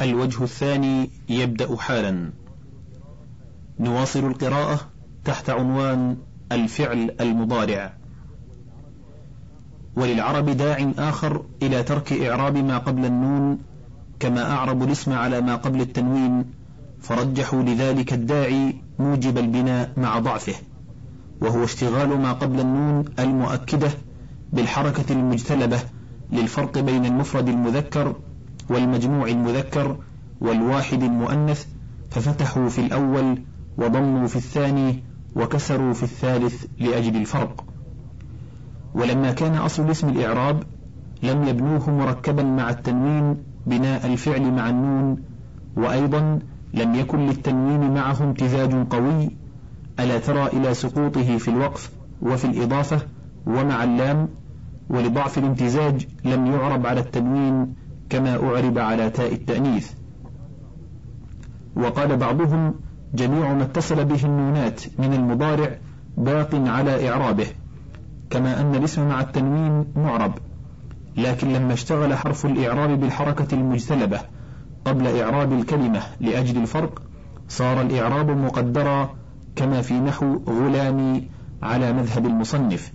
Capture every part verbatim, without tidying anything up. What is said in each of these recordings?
الوجه الثاني يبدأ حالا. نواصل القراءة تحت عنوان الفعل المضارع. وللعرب داع آخر إلى ترك إعراب ما قبل النون كما أعربوا الاسم على ما قبل التنوين، فرجحوا لذلك الداعي موجب البناء مع ضعفه، وهو اشتغال ما قبل النون المؤكدة بالحركة المجتلبة للفرق بين المفرد المذكر والمجموع المذكر والواحد المؤنث، ففتحوا في الأول وضموا في الثاني وكسروا في الثالث لأجل الفرق. ولما كان أصل الاسم الإعراب لم يبنوه مركبا مع التنوين بناء الفعل مع النون، وأيضا لم يكن للتنوين معه امتزاج قوي، ألا ترى إلى سقوطه في الوقف وفي الإضافة ومع اللام، ولضعف الامتزاج لم يعرب على التنوين كما أعرب على تاء التأنيث. وقال بعضهم جميع ما اتصل به النونات من المضارع باق على إعرابه، كما أن الاسم مع التنوين معرب، لكن لما اشتغل حرف الإعراب بالحركة المجتلبة قبل إعراب الكلمة لأجل الفرق صار الإعراب مقدرا كما في نحو غلامي على مذهب المصنف.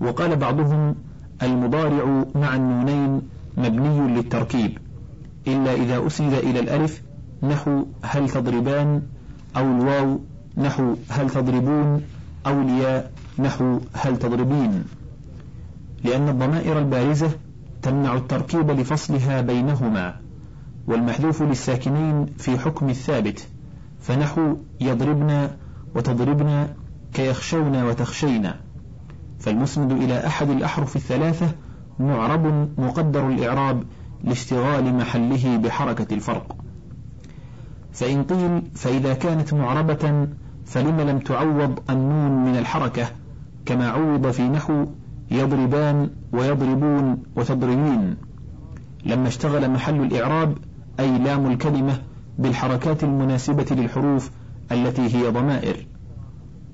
وقال بعضهم المضارع مع النونين مبني للتركيب إلا إذا أسند إلى الألف نحو هل تضربان، أو الواو نحو هل تضربون، أو الياء نحو هل تضربين، لأن الضمائر البارزة تمنع التركيب لفصلها بينهما، والمحذوف للساكنين في حكم الثابت، فنحو يضربنا وتضربنا كيخشونا وتخشينا، فالمسند إلى أحد الأحرف الثلاثة معرب مقدر الإعراب لاشتغال محله بحركة الفرق. فإن قيل فإذا كانت معربة فلما لم تعوض النون من الحركة كما عوض في نحو يضربان ويضربون وتضربين، لما اشتغل محل الإعراب أي لام الكلمة بالحركات المناسبة للحروف التي هي ضمائر.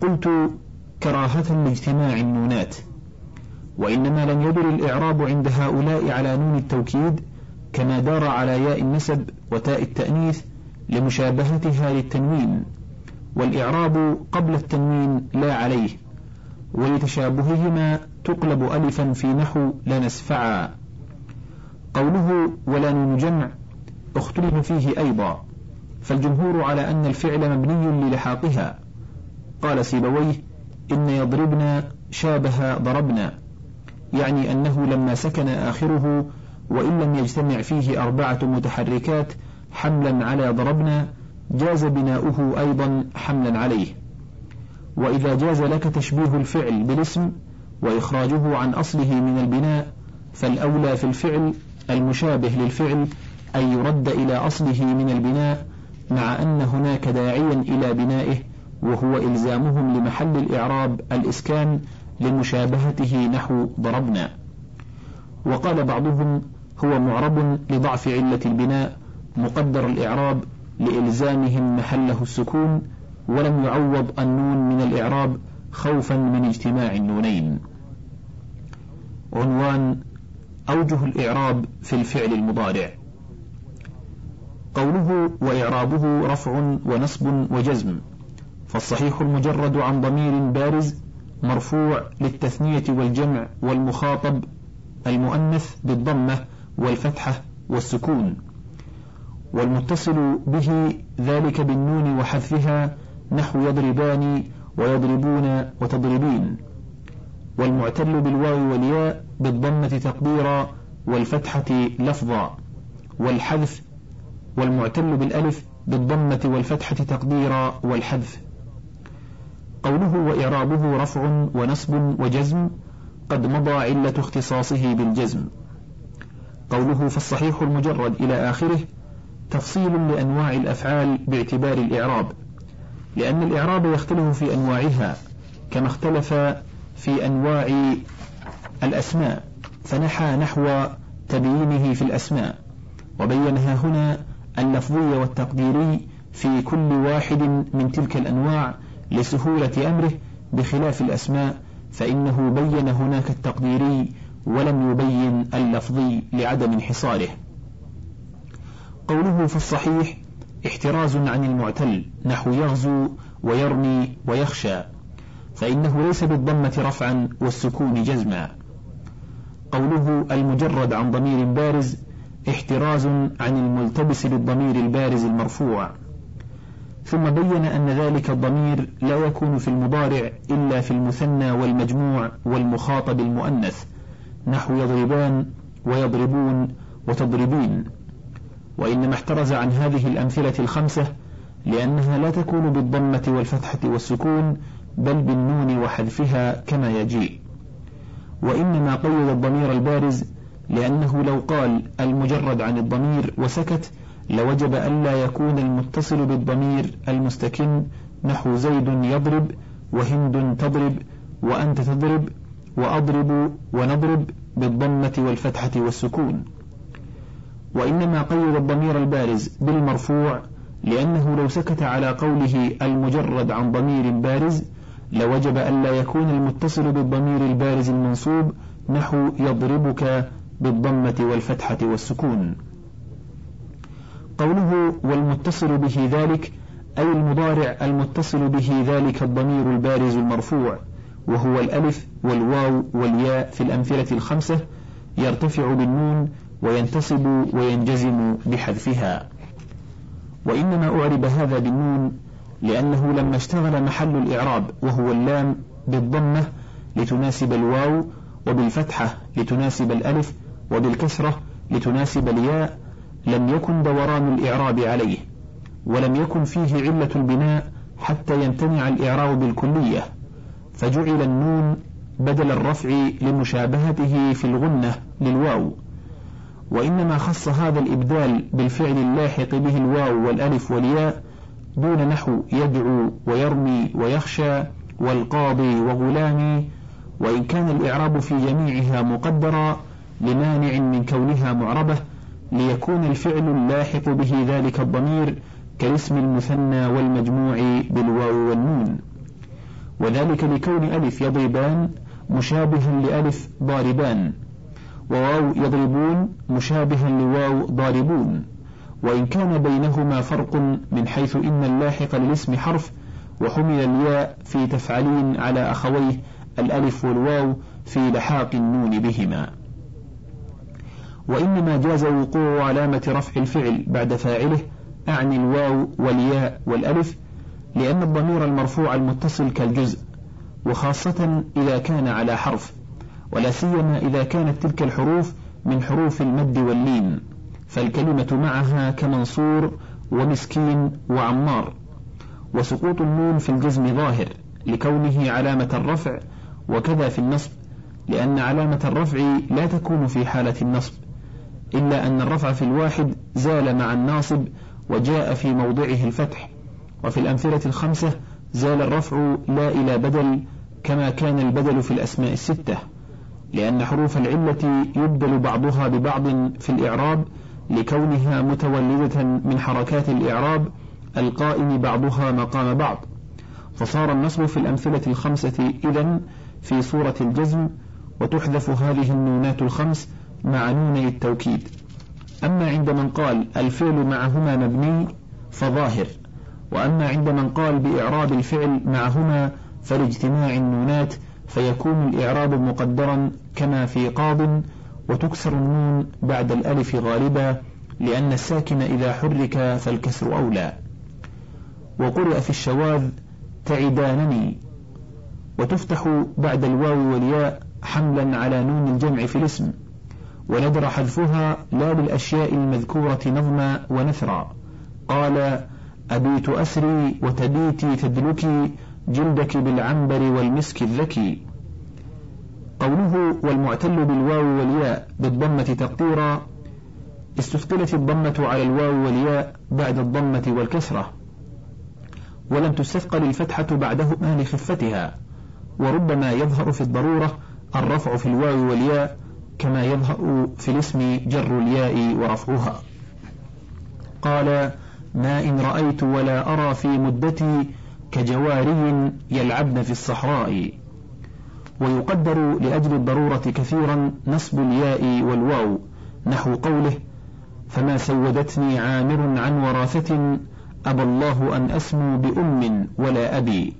قلت كراهة لاجتماع النونات، وإنما لم يدر الإعراب عند هؤلاء على نون التوكيد كما دار على ياء النسب وتاء التأنيث لمشابهتها للتنوين، والإعراب قبل التنوين لا عليه، ولتشابههما تقلب ألفا في نحو لنسفعا. قوله ولا نون جمع اختلف فيه أيضا، فالجمهور على أن الفعل مبني للحاقها، قال سيبويه إن يضربنا شابه ضربنا، يعني أنه لما سكن آخره وإن لم يجتمع فيه أربعة متحركات حملا على ضربنا جاز بناؤه أيضا حملا عليه. وإذا جاز لك تشبيه الفعل بالاسم وإخراجه عن أصله من البناء فالأولى في الفعل المشابه للفعل أن يرد إلى أصله من البناء، مع أن هناك داعيا إلى بنائه وهو إلزامهم لمحل الإعراب الإسكان لمشابهته نحو ضربنا. وقال بعضهم هو معرب لضعف علة البناء مقدر الإعراب لإلزامهم محله السكون، ولم يعوض النون من الإعراب خوفا من اجتماع النونين. عنوان أوجه الإعراب في الفعل المضارع. قوله وإعرابه رفع ونصب وجزم، فالصحيح المجرد عن ضمير بارز مرفوع للتثنية والجمع والمخاطب المؤنث بالضمة والفتحة والسكون، والمتصل به ذلك بالنون وحذفها نحو يضربان ويضربون وتضربين، والمعتل بالواو والياء بالضمة تقديرا والفتحة لفظا، والحذف والمعتل بالألف بالضمة والفتحة تقديرا والحذف. قوله وإعرابه رفع ونصب وجزم قد مضى علة اختصاصه بالجزم. قوله فالصحيح المجرد إلى آخره تفصيل لأنواع الأفعال باعتبار الإعراب، لأن الإعراب يختلف في أنواعها كما اختلف في أنواع الأسماء، فنحى نحو تبيينه في الأسماء، وبينها هنا اللفظي والتقديري في كل واحد من تلك الأنواع لسهولة أمره، بخلاف الأسماء فإنه بين هناك التقديري ولم يبين اللفظي لعدم انحصاره. قوله في الصحيح احتراز عن المعتل نحو يغزو ويرمي ويخشى، فإنه ليس بالضمة رفعا والسكون جزما. قوله المجرد عن ضمير بارز احتراز عن الملتبس بالضمير البارز المرفوع، ثم بين أن ذلك الضمير لا يكون في المضارع إلا في المثنى والمجموع والمخاطب المؤنث نحو يضربان ويضربون وتضربين، وإنما احترز عن هذه الأمثلة الخمسة لأنها لا تكون بالضمة والفتحة والسكون بل بالنون وحذفها كما يجيء، وإنما قيد الضمير البارز لأنه لو قال المجرد عن الضمير وسكت لوجب ألا يكون المتصل بالضمير المستكن نحو زيد يضرب وهند تضرب وأنت تضرب وأضرب ونضرب بالضمة والفتحة والسكون، وإنما قيد الضمير البارز بالمرفوع لأنه لو سكت على قوله المجرد عن ضمير بارز لوجب ألا يكون المتصل بالضمير البارز المنصوب نحو يضربك بالضمة والفتحة والسكون. قوله والمتصل به ذلك أي المضارع المتصل به ذلك الضمير البارز المرفوع، وهو الألف والواو والياء في الأمثلة الخمسة، يرتفع بالنون وينتصب وينجزم بحذفها. وإنما أعرب هذا بالنون لأنه لما اشتغل محل الإعراب وهو اللام بالضمة لتناسب الواو، وبالفتحة لتناسب الألف، وبالكسرة لتناسب الياء، لم يكن دوران الإعراب عليه، ولم يكن فيه علة البناء حتى يمتنع الإعراب بالكلية، فجعل النون بدل الرفع لمشابهته في الغنة للواو، وإنما خص هذا الإبدال بالفعل اللاحق به الواو والألف والياء دون نحو يدعو ويرمي ويخشى والقاضي وغلامي، وإن كان الإعراب في جميعها مقدرا لمانع من كونها معربة، ليكون الفعل اللاحق به ذلك الضمير كاسم المثنى والمجموع بالواو والنون، وذلك لكون ألف يضربان مشابها لألف ضاربان، وواو يضربون مشابها لواو ضاربون، وإن كان بينهما فرق من حيث إن اللاحق للاسم حرف، وحمل الياء في تفعلين على أخويه الألف والواو في لحاق النون بهما. وإنما جاز وقوع علامة رفع الفعل بعد فاعله أعني الواو والياء والألف، لأن الضمير المرفوع المتصل كالجزء، وخاصة إذا كان على حرف، ولا سيما إذا كانت تلك الحروف من حروف المد واللين، فالكلمة معها كمنصور ومسكين وعمار. وسقوط النون في الجزم ظاهر لكونه علامة الرفع، وكذا في النصب، لأن علامة الرفع لا تكون في حالة النصب، إلا أن الرفع في الواحد زال مع الناصب وجاء في موضعه الفتح، وفي الأمثلة الخمسة زال الرفع لا إلى بدل، كما كان البدل في الأسماء الستة، لأن حروف العلة يبدل بعضها ببعض في الإعراب لكونها متولدة من حركات الإعراب القائم بعضها مقام بعض، فصار النصب في الأمثلة الخمسة إذن في صورة الجزم، وتحذف هذه النونات الخمس مع نوني التوكيد. أما عند من قال الفعل معهما مبني فظاهر، وأما عند من قال بإعراب الفعل معهما فلاجتماع النونات فيكون الإعراب مقدرا كما في قاض، وتكسر النون بعد الألف غالبا، لأن الساكن إذا حرك فالكسر أولى. وقرأ في الشواذ تعدانني، وتفتح بعد الواو والياء حملا على نون الجمع في الاسم، وندر حذفها لا بالأشياء المذكورة نظما ونثرا. قال أبيت أسري وتبيتي تدلكي جلدك بالعنبر والمسك الذكي. قوله والمعتل بالواو والياء بالضمة تقديرا، استثقلت الضمة على الواو والياء بعد الضمة والكسرة، ولم تستثقل الفتحة بعدهما لخفتها، وربما يظهر في الضرورة الرفع في الواو والياء كما يظهر في الاسم جر الياء ورفعها. قال ما إن رأيت ولا أرى في مدتي كجواري يلعبن في الصحراء. ويقدر لأجل الضرورة كثيرا نصب الياء والواو نحو قوله فما سودتني عامر عن وراثة أبى الله أن أسمو بأم ولا أبي.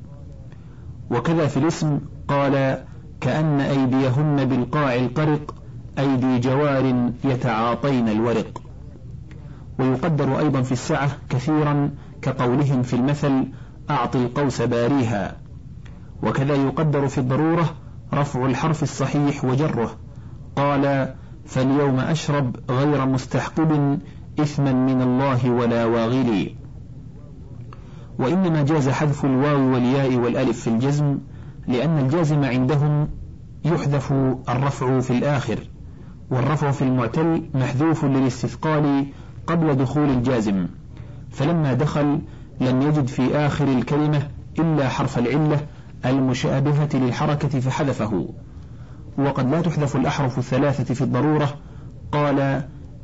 وكذا في الاسم قال كأن أيديهن بالقاع القرق أيدي جوار يتعاطين الورق. ويقدر أيضا في السعة كثيرا كقولهم في المثل أعطي القوس باريها. وكذا يقدر في الضرورة رفع الحرف الصحيح وجره. قال فاليوم أشرب غير مستحقب إثما من الله ولا واغلي. وإنما جاز حذف الواو والياء والألف في الجزم لأن الجازم عندهم يحذف الرفع في الآخر، والرفع في المعتل محذوف للاستثقال قبل دخول الجازم، فلما دخل لم يجد في آخر الكلمة إلا حرف العلة المشابهة للحركة فحذفه. وقد لا تحذف الأحرف الثلاثة في الضرورة. قال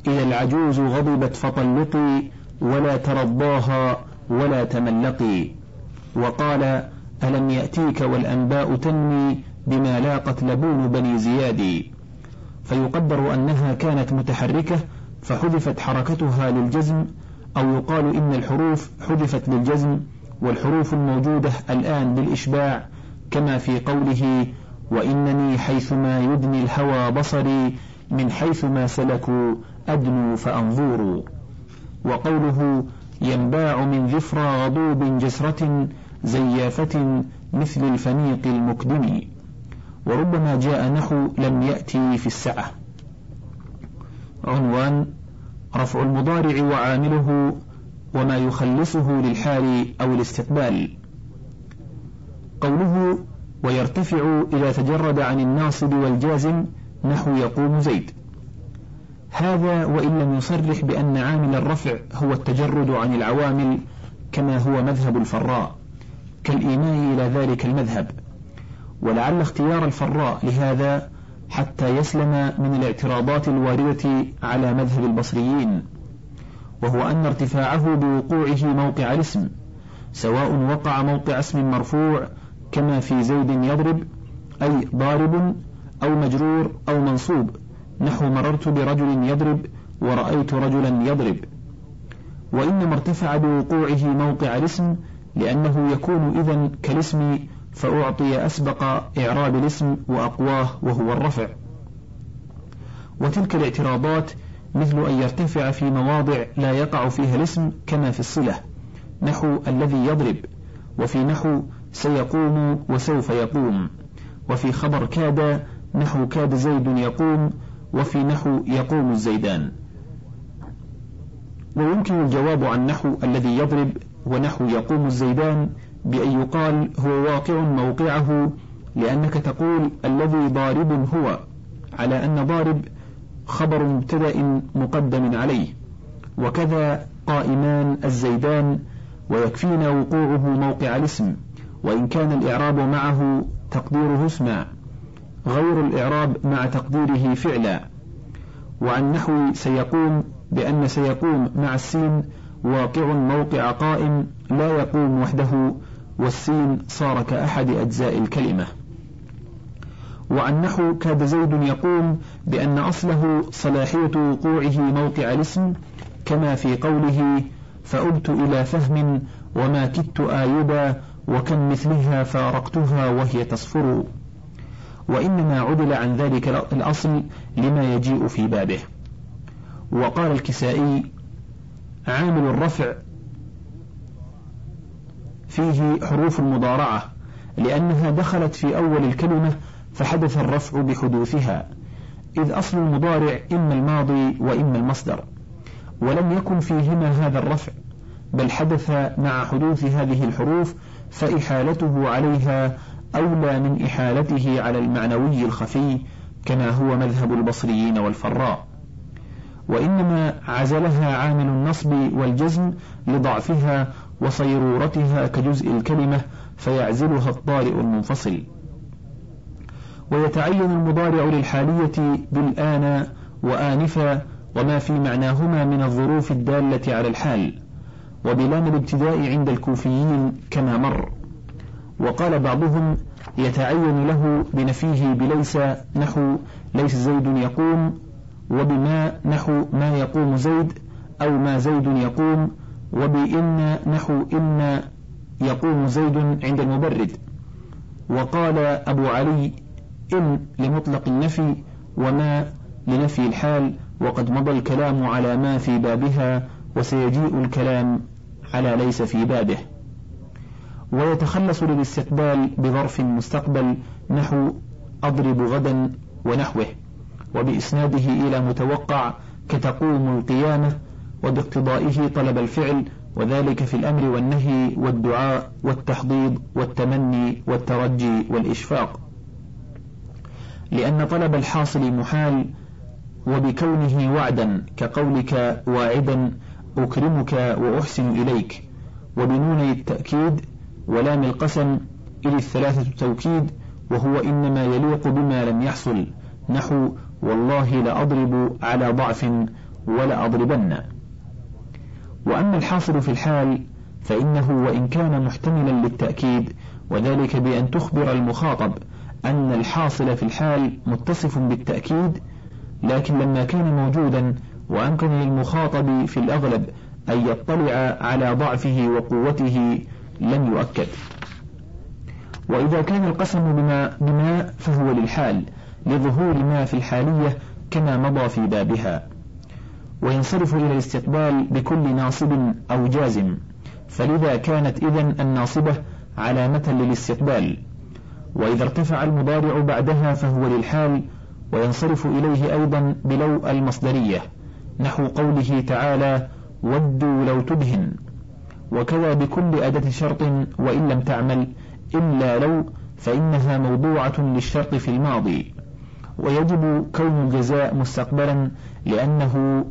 إذا العجوز غضبت فطلقي ولا ترضاها ولا تملقي. وقال ألم يأتيك والأنباء تنمي بما لاقت لبون بني زيادي. فيقدر أنها كانت متحركة فحذفت حركتها للجزم، أو يقال إن الحروف حذفت للجزم والحروف الموجودة الآن للإشباع، كما في قوله وإنني حيثما يدني الهوى بصري من حيثما سلكوا أدنوا فأنظوروا. وقوله ينباع من ذفرى غضوب جسرة زيافة مثل الفنيق المكدم. وربما جاء نحو لم يأتي في الساعة. عنوان: رفع المضارع وعامله وما يخلصه للحال أو الاستقبال. قوله ويرتفع إذا تجرد عن الناصب والجازم نحو يقوم زيد، هذا وإن لم يصرح بأن عامل الرفع هو التجرد عن العوامل كما هو مذهب الفراء كالإيمان إلى ذلك المذهب. ولعل اختيار الفراء لهذا حتى يسلم من الاعتراضات الواردة على مذهب البصريين، وهو أن ارتفاعه بوقوعه موقع الاسم، سواء وقع موقع اسم مرفوع كما في زيد يضرب أي ضارب، أو مجرور أو منصوب نحو مررت برجل يضرب ورأيت رجلا يضرب. وإنما ارتفع بوقوعه موقع الاسم لأنه يكون إذن كالاسم، فأعطي أسبق إعراب الاسم وأقواه وهو الرفع. وتلك الاعتراضات مثل أن يرتفع في مواضع لا يقع فيها الاسم كما في الصلة نحو الذي يضرب، وفي نحو سيقوم وسوف يقوم، وفي خبر كاد نحو كاد زيد يقوم، وفي نحو يقوم الزيدان. ويمكن الجواب عن نحو الذي يضرب ونحو يقوم الزيدان بأن يقال هو واقع موقعه، لأنك تقول الذي ضارب هو، على أن ضارب خبر مبتدأ مقدم عليه. وكذا قائمان الزيدان، ويكفينا وقوعه موقع الاسم وإن كان الإعراب معه تقديره اسما غير الإعراب مع تقديره فعلا. وعن نحو سيقوم بأن سيقوم مع السين واقع موقع قائم لا يقوم وحده، والسين صار كأحد أجزاء الكلمة. وعن نحو كاد زيد يقوم بأن أصله صلاحية وقوعه موقع الاسم كما في قوله فأبت إلى فهم وما كدت آيبا وكم مثلها فارقتها وهي تصفر. وإنما عدل عن ذلك الأصل لما يجيء في بابه. وقال الكسائي عامل الرفع فيه حروف المضارعة لأنها دخلت في أول الكلمة فحدث الرفع بحدوثها، إذ أصل المضارع إما الماضي وإما المصدر، ولم يكن فيهما هذا الرفع، بل حدث مع حدوث هذه الحروف، فإحالته عليها أولى من إحالته على المعنوي الخفي كما هو مذهب البصريين والفراء. وإنما عزلها عامل النصب والجزم لضعفها وصيرورتها كجزء الكلمة، فيعزلها الطارئ المنفصل. ويتعين المضارع للحالية بالآن وآنفا وما في معناهما من الظروف الدالة على الحال، وبلام الابتداء عند الكوفيين كما مر. وقال بعضهم يتعين له بنفيه بليس نحو ليس زيد يقوم وبما نحو ما يقوم زيد أو ما زيد يقوم، وبإن نحو إن يقوم زيد عند المبرد. وقال أبو علي إن لمطلق النفي وما لنفي الحال، وقد مضى الكلام على ما في بابها وسيجيء الكلام على ليس في بابه. ويتخلص للاستقبال بظرف مستقبل نحو أضرب غدا ونحوه، وبإسناده إلى متوقع كتقوم القيامة، وباقتضائه طلب الفعل، وذلك في الأمر والنهي والدعاء والتحضيض والتمني والترجي والإشفاق، لأن طلب الحاصل محال، وبكونه وعدا كقولك واعدا أكرمك وأحسن إليك، وبنون التأكيد ولام القسم إلى الثلاثة توكيد، وهو إنما يليق بما لم يحصل نحو والله لأضرب على ضعف ولأضربن. وأما الحاصل في الحال فإنه وإن كان محتملا للتأكيد، وذلك بأن تخبر المخاطب أن الحاصل في الحال متصف بالتأكيد، لكن لما كان موجودا وأمكن للمخاطب في الأغلب أن يطلع على ضعفه وقوته لم يؤكد. وإذا كان القسم بما, بما فهو للحال لظهور ما في الحالية كما مضى في بابها. وينصرف إلى الاستقبال بكل ناصب أو جازم، فلذا كانت إذن الناصبة علامة للاستقبال. وإذا ارتفع المضارع بعدها فهو للحال، وينصرف إليه أيضا بلو المصدرية نحو قوله تعالى ودوا لو تدهن، وكذا بكل أداة شرط وإن لم تعمل إلا لو، فإنها موضوعة للشرط في الماضي، ويجب كون الجزاء مستقبلا لأنه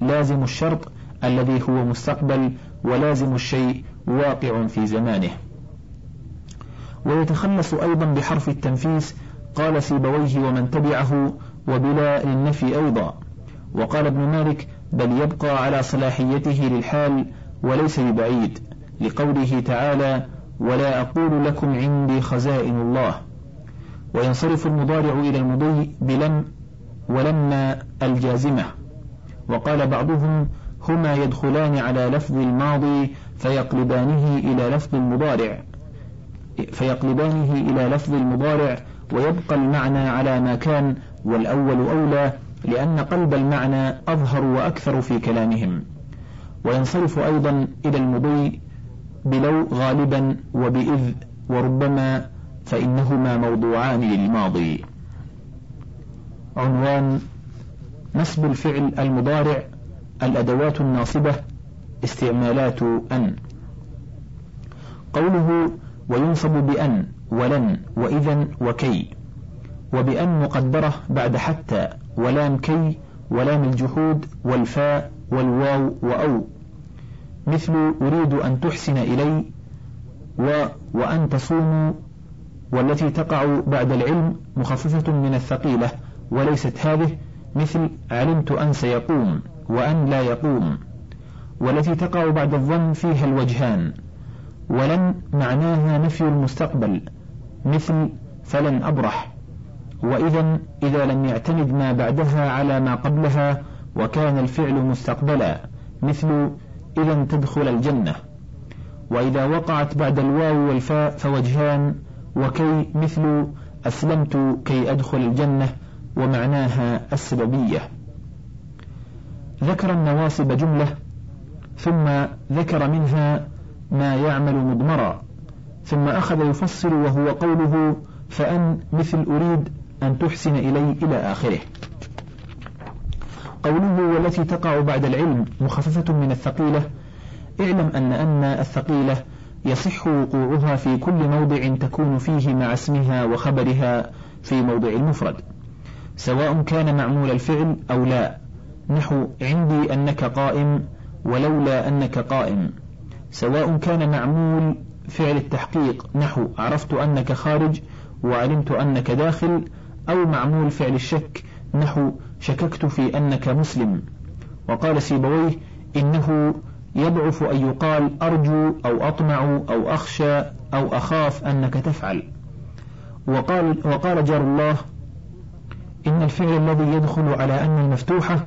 لازم الشرط الذي هو مستقبل، ولازم الشيء واقع في زمانه. ويتخلص أيضا بحرف التنفيس قال سيبويه ومن تبعه، وبلا للنفي أيضا. وقال ابن مالك بل يبقى على صلاحيته للحال وليس ببعيد، لقوله تعالى ولا أقول لكم عندي خزائن الله. وينصرف المضارع إلى المضي بلم ولما الجازمة. وقال بعضهم هما يدخلان على لفظ الماضي فيقلبانه إلى لفظ المضارع فيقلبانه إلى لفظ المضارع ويبقى المعنى على ما كان، والأول أولى لأن قلب المعنى أظهر وأكثر في كلامهم. وينصرف أيضا إلى المضي بلو غالبا وبإذ وربما، فإنهما موضوعان للماضي. عنوان: نصب الفعل المضارع، الأدوات الناصبة، استعمالات أن. قوله وينصب بأن ولن وإذن وكي، وبأن مقدرة بعد حتى ولام كي ولام الجحود والفاء والواو وأو، مثل أريد أن تحسن إلي و وأن تصوموا، والتي تقع بعد العلم مخففة من الثقيلة وليست هذه، مثل علمت أن سيقوم وأن لا يقوم، والتي تقع بعد الظن فيها الوجهان. ولن معناها نفي المستقبل، مثل فلن أبرح. وإذن إذا لم يعتمد ما بعدها على ما قبلها وكان الفعل مستقبلا، مثل إذا تدخل الجنة. وإذا وقعت بعد الواو والفاء فوجهان. وكي مثل أسلمت كي أدخل الجنة، ومعناها السببية. ذكر النواصب جملة، ثم ذكر منها ما يعمل مضمرا، ثم أخذ يفصل وهو قوله فأن مثل أريد أن تحسن إلي إلى آخره. قوله والتي تقع بعد العلم مخففة من الثقيلة، اعلم أن أن الثقيلة يصح وقوعها في كل موضع تكون فيه مع اسمها وخبرها في موضع المفرد، سواء كان معمول الفعل أو لا، نحو عندي أنك قائم ولولا أنك قائم، سواء كان معمول فعل التحقيق نحو عرفت أنك خارج وعلمت أنك داخل، أو معمول فعل الشك نحو شككت في أنك مسلم. وقال سيبويه إنه يضعف أن يقال أرجو أو أطمع أو أخشى أو أخاف أنك تفعل. وقال, وقال جار الله إن الفعل الذي يدخل على أن المفتوحة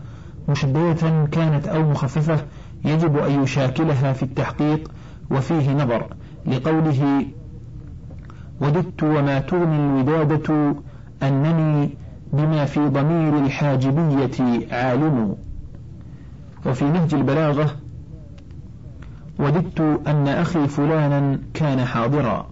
مشددة كانت أو مخففة يجب أن يشاكلها في التحقيق، وفيه نظر لقوله وددت وما تغني الودادة أنني بما في ضمير الحاجبية عالم. وفي نهج البلاغة وددت أن أخي فلانا كان حاضرا،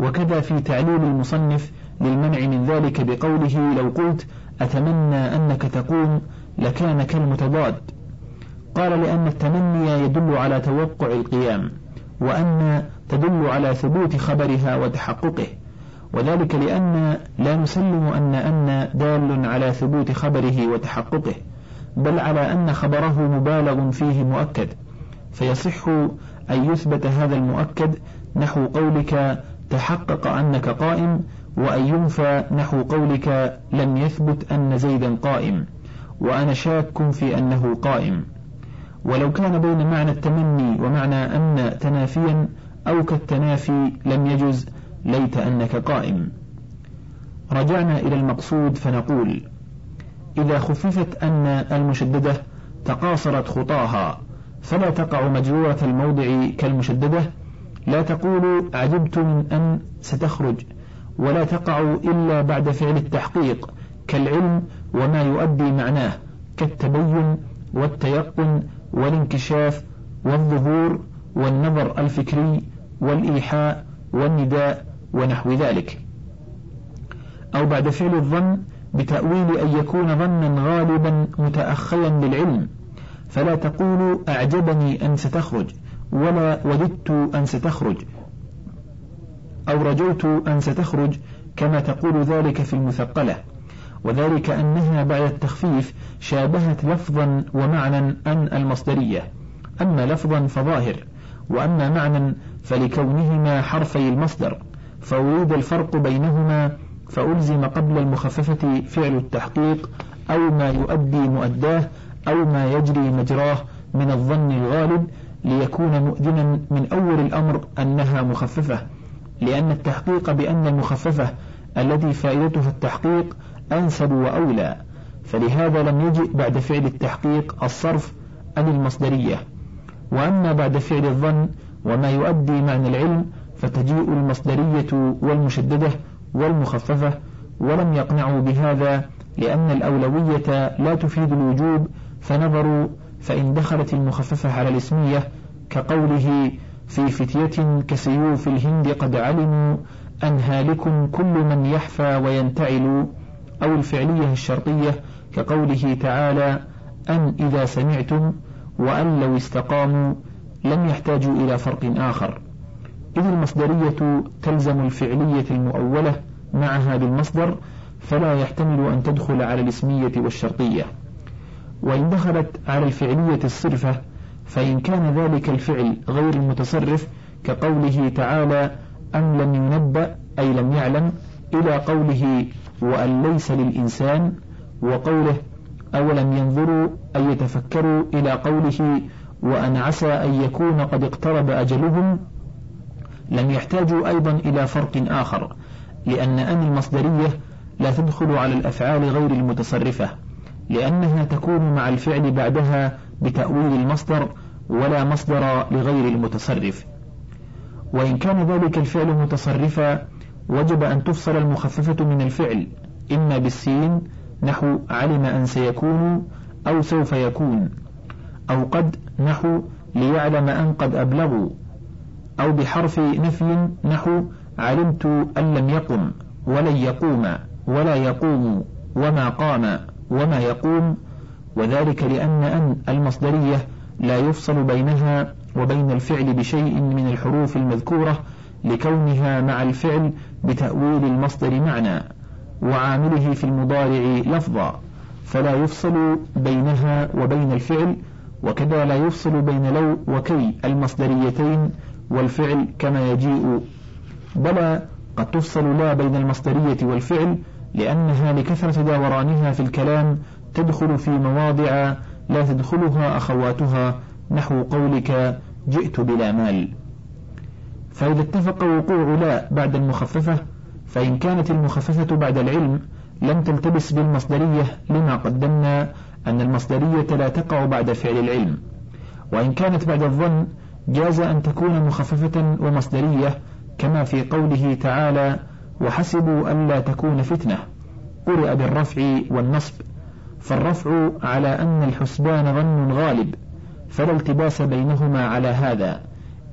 وكذا في تعليل المصنف للمنع من ذلك بقوله لو قلت أتمنى أنك تقوم لكان كالمتضاد، قال لأن التمني يدل على توقع القيام، وأن تدل على ثبوت خبرها وتحققه، وذلك لأن لا نسلم أن أن دال على ثبوت خبره وتحققه، بل على أن خبره مبالغ فيه مؤكد، فيصح أن يثبت هذا المؤكد نحو قولك تحقق أنك قائم، وأن ينفى نحو قولك لم يثبت أن زيدا قائم وأنا شاك في أنه قائم. ولو كان بين معنى التمني ومعنى أن تنافيا أو كالتنافي لم يجز ليت أنك قائم. رجعنا إلى المقصود فنقول إذا خففت أن المشددة تقاصرت خطاها فلا تقع مجرورة الموضع كالمشددة، لا تقول عجبت من أن ستخرج، ولا تقع إلا بعد فعل التحقيق كالعلم وما يؤدي معناه كالتبين والتيقن والانكشاف والظهور والنظر الفكري والإيحاء والنداء ونحو ذلك، أو بعد فعل الظن بتأويل أن يكون ظنا غالبا متأخيا للعلم، فلا تقول أعجبني أن ستخرج ولا وددت أن ستخرج أو رجوت أن ستخرج كما تقول ذلك في المثقلة، وذلك أنها بعد التخفيف شابهت لفظا ومعنى أن المصدرية، أما لفظا فظاهر وأما معنى فلكونهما حرفي المصدر فورد الفرق بينهما فألزم قبل المخففة فعل التحقيق أو ما يؤدي مؤداه أو ما يجري مجراه من الظن الغالب ليكون مؤذنا من أول الأمر أنها مخففة، لأن التحقيق بأن المخففة الذي فائدتها التحقيق أنسب وأولى، فلهذا لم يجئ بعد فعل التحقيق الصرف عن المصدرية. وأما بعد فعل الظن وما يؤدي معنى العلم فتجيء المصدرية والمشددة والمخففة، ولم يقنعوا بهذا لأن الأولوية لا تفيد الوجوب، فنظروا فإن دخلت المخففة على الاسمية كقوله في فتية كسيوف الهند قد علموا أنها لكم كل من يحفى وينتعل، أو الفعلية الشرطية كقوله تعالى أن إذا سمعتم، وأن لو استقاموا، لم يحتاجوا إلى فرق آخر، إذ المصدرية تلزم الفعلية المؤولة معها بالمصدر، فلا يحتمل أن تدخل على الاسمية والشرطية. وإن دخلت على الفعلية الصرفة فإن كان ذلك الفعل غير المتصرف كقوله تعالى أن لم ينبأ أي لم يعلم، إلى قوله وأن ليس للإنسان، وقوله أولم ينظروا أي يتفكروا، إلى قوله وأن عسى أن يكون قد اقترب أجلهم، لم يحتاجوا أيضا إلى فرق آخر، لأن أن المصدرية لا تدخل على الأفعال غير المتصرفة لأنها تكون مع الفعل بعدها بتأويل المصدر ولا مصدر لغير المتصرف. وإن كان ذلك الفعل متصرفا وجب أن تفصل المخففة من الفعل إما بالسين نحو علم أن سيكون أو سوف يكون، أو قد نحو ليعلم أن قد أبلغوا، أو بحرف نفي نحو علمت أن لم يقم ولن يقوم ولا يقوم وما قام وما يقوم، وذلك لأن أن المصدرية لا يفصل بينها وبين الفعل بشيء من الحروف المذكورة لكونها مع الفعل بتأويل المصدر معنى وعامله في المضارع لفظا، فلا يفصل بينها وبين الفعل، وكذا لا يفصل بين لو وكي المصدريتين والفعل كما يجيء، بل قد تفصل لا بين المصدرية والفعل لأنها لكثرة دورانها في الكلام تدخل في مواضع لا تدخلها أخواتها نحو قولك جئت بلا مال. فإذا اتفق وقوع لا بعد المخففة فإن كانت المخففة بعد العلم لم تلتبس بالمصدرية لما قدمنا أن المصدرية لا تقع بعد فعل العلم، وإن كانت بعد الظن جاز أن تكون مخففة ومصدرية كما في قوله تعالى وحسبوا ألا تكون فتنة، قرئ بالرفع والنصب، فالرفع على أن الحسبان ظن غالب، فلا التباس بينهما على هذا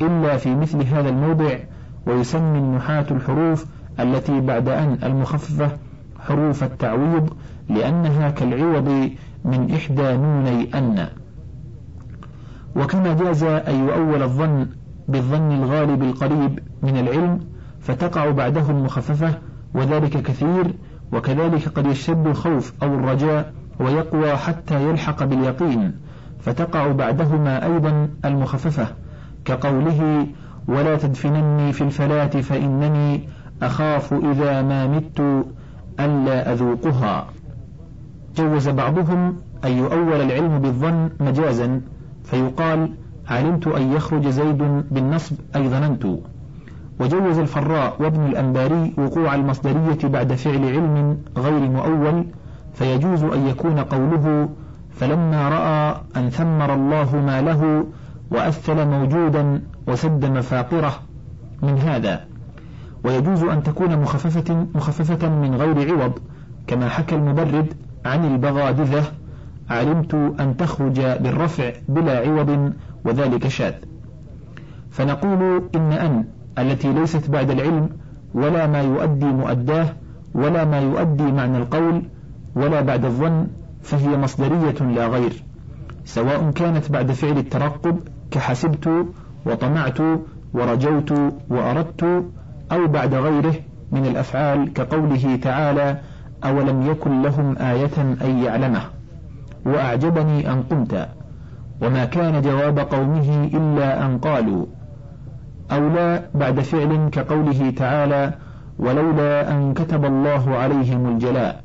إلا في مثل هذا الموضع، ويسمي النحاة الحروف التي بعد أن المخففة حروف التعويض لأنها كالعوض من إحدى نوني أن. وكما جاز أن يؤول الظن بالظن الغالب القريب من العلم فتقع بعده المخففة وذلك كثير، وكذلك قد يشتد الخوف أو الرجاء ويقوى حتى يلحق باليقين فتقع بعدهما أيضا المخففة كقوله ولا تدفنني في الفلاة فإنني أخاف إذا ما مت ألا أذوقها. جوز بعضهم أن يؤول العلم بالظن مجازا فيقال علمت أن يخرج زيد بالنصب أي ظننت. وجوز الفراء وابن الأنباري وقوع المصدرية بعد فعل علم غير مؤول، فيجوز أن يكون قوله فلما رأى أن ثمر الله ما له وأثل موجودا وسد مفاقره من هذا. ويجوز أن تكون مخففة, مخففة من غير عوض كما حكى المبرد عن البغادذة علمت أن تخرج بالرفع بلا عوض وذلك شاذ. فنقول إن أن التي ليست بعد العلم ولا ما يؤدي مؤداه ولا ما يؤدي معنى القول ولا بعد الظن فهي مصدرية لا غير، سواء كانت بعد فعل الترقب كحسبت وطمعت ورجوت وأردت، أو بعد غيره من الأفعال كقوله تعالى أولم يكن لهم آية أن يعلمه وأعجبني أن قمت وما كان جواب قومه إلا أن قالوا، أو لا بعد فعل كقوله تعالى ولولا أن كتب الله عليهم الجلاء،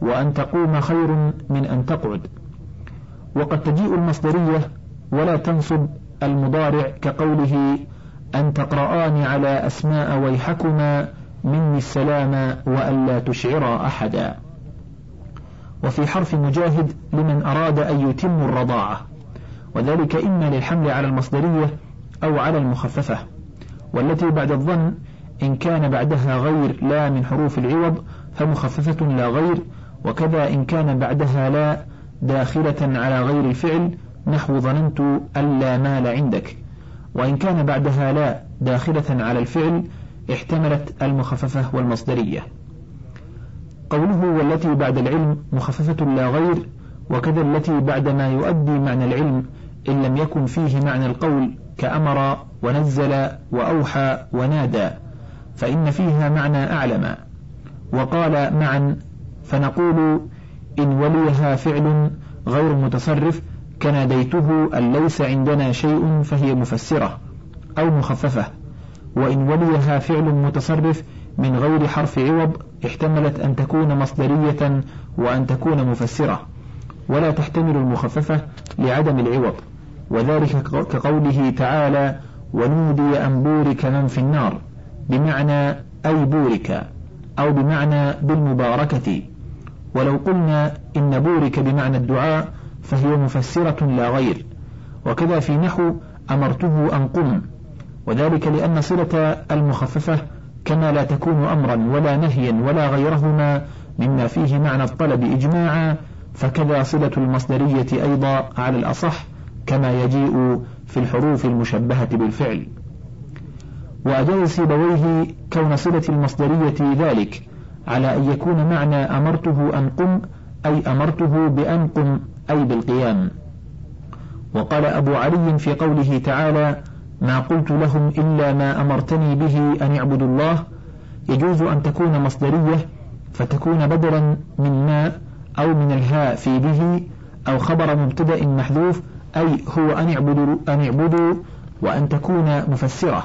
وأن تقوم خير من أن تقعد. وقد تجيء المصدرية ولا تنصب المضارع كقوله أن تقرآن على أسماء ويحكما مني السلام وألا تشعرا أحدا. وفي حرف مجاهد لمن أراد أن يتم الرضاعة، وذلك إما للحمل على المصدرية أو على المخففة، والتي بعد الظن إن كان بعدها غير لا من حروف العوض فمخففة لا غير، وكذا إن كان بعدها لا داخلة على غير الفعل نحو ظننت ألا مال عندك، وإن كان بعدها لا داخلة على الفعل احتملت المخففة والمصدرية. قوله والتي بعد العلم مخففة لا غير، وكذا التي بعد ما يؤدي معنى العلم إن لم يكن فيه معنى القول كأمر ونزل وأوحى ونادى، فإن فيها معنى أعلم وقال معا، فنقول إن وليها فعل غير متصرف كناديته أن ليس عندنا شيء فهي مفسرة أو مخففة، وإن وليها فعل متصرف من غير حرف عوض احتملت أن تكون مصدرية وأن تكون مفسرة، ولا تحتمل المخففة لعدم العوض، وذلك كقوله تعالى ونودي أن بورك من في النار بمعنى أي بورك أو بمعنى بالمباركة. ولو قلنا إن بورك بمعنى الدعاء فهي مفسرة لا غير، وكذا في نحو أمرته أن قم، وذلك لأن صلة المخففة كما لا تكون أمرا ولا نهيا ولا غيرهما مما فيه معنى الطلب إجماعا، فكذا صلة المصدرية أيضا على الأصح كما يجيء في الحروف المشبهة بالفعل. وأجاز سيبويه كون صلة المصدرية ذلك على أن يكون معنى أمرته أن قم أي أمرته بأن قم أي بالقيام. وقال أبو علي في قوله تعالى ما قلت لهم إلا ما أمرتني به أن اعبدوا الله، يجوز أن تكون مصدرية فتكون بدلا من ما أو من الهاء في به أو خبر مبتدأ محذوف أي هو أن اعبدوا, أن اعبدوا وأن تكون مفسرة.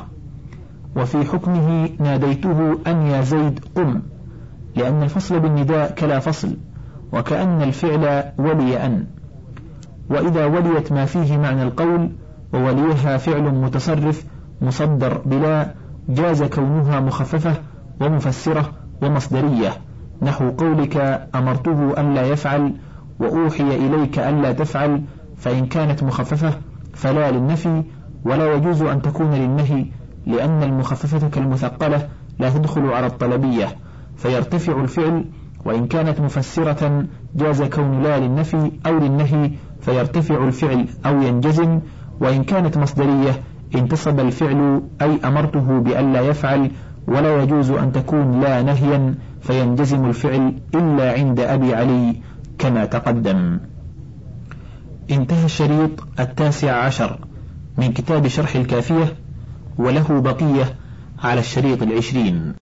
وفي حكمه ناديته أن يا زيد قم، لأن الفصل بالنداء كلا فصل، وكأن الفعل ولي أن. وإذا وليت ما فيه معنى القول ووليها فعل متصرف مصدر بلا جاز كونها مخففة ومفسرة ومصدرية نحو قولك أمرته ألا يفعل وأوحي إليك ألا تفعل، فإن كانت مخففة فلا للنفي، ولا يجوز أن تكون للنهي، لأن المخففة كالمثقلة لا تدخل على الطلبية فيرتفع الفعل، وإن كانت مفسرة جاز كون لا للنفي أو للنهي فيرتفع الفعل أو ينجزم، وإن كانت مصدرية انتصب الفعل أي أمرته بألا يفعل، ولا يجوز أن تكون لا نهيا فينجزم الفعل إلا عند أبي علي كما تقدم. انتهى الشريط التاسع عشر من كتاب شرح الكافية، وله بقية على الشريط العشرين.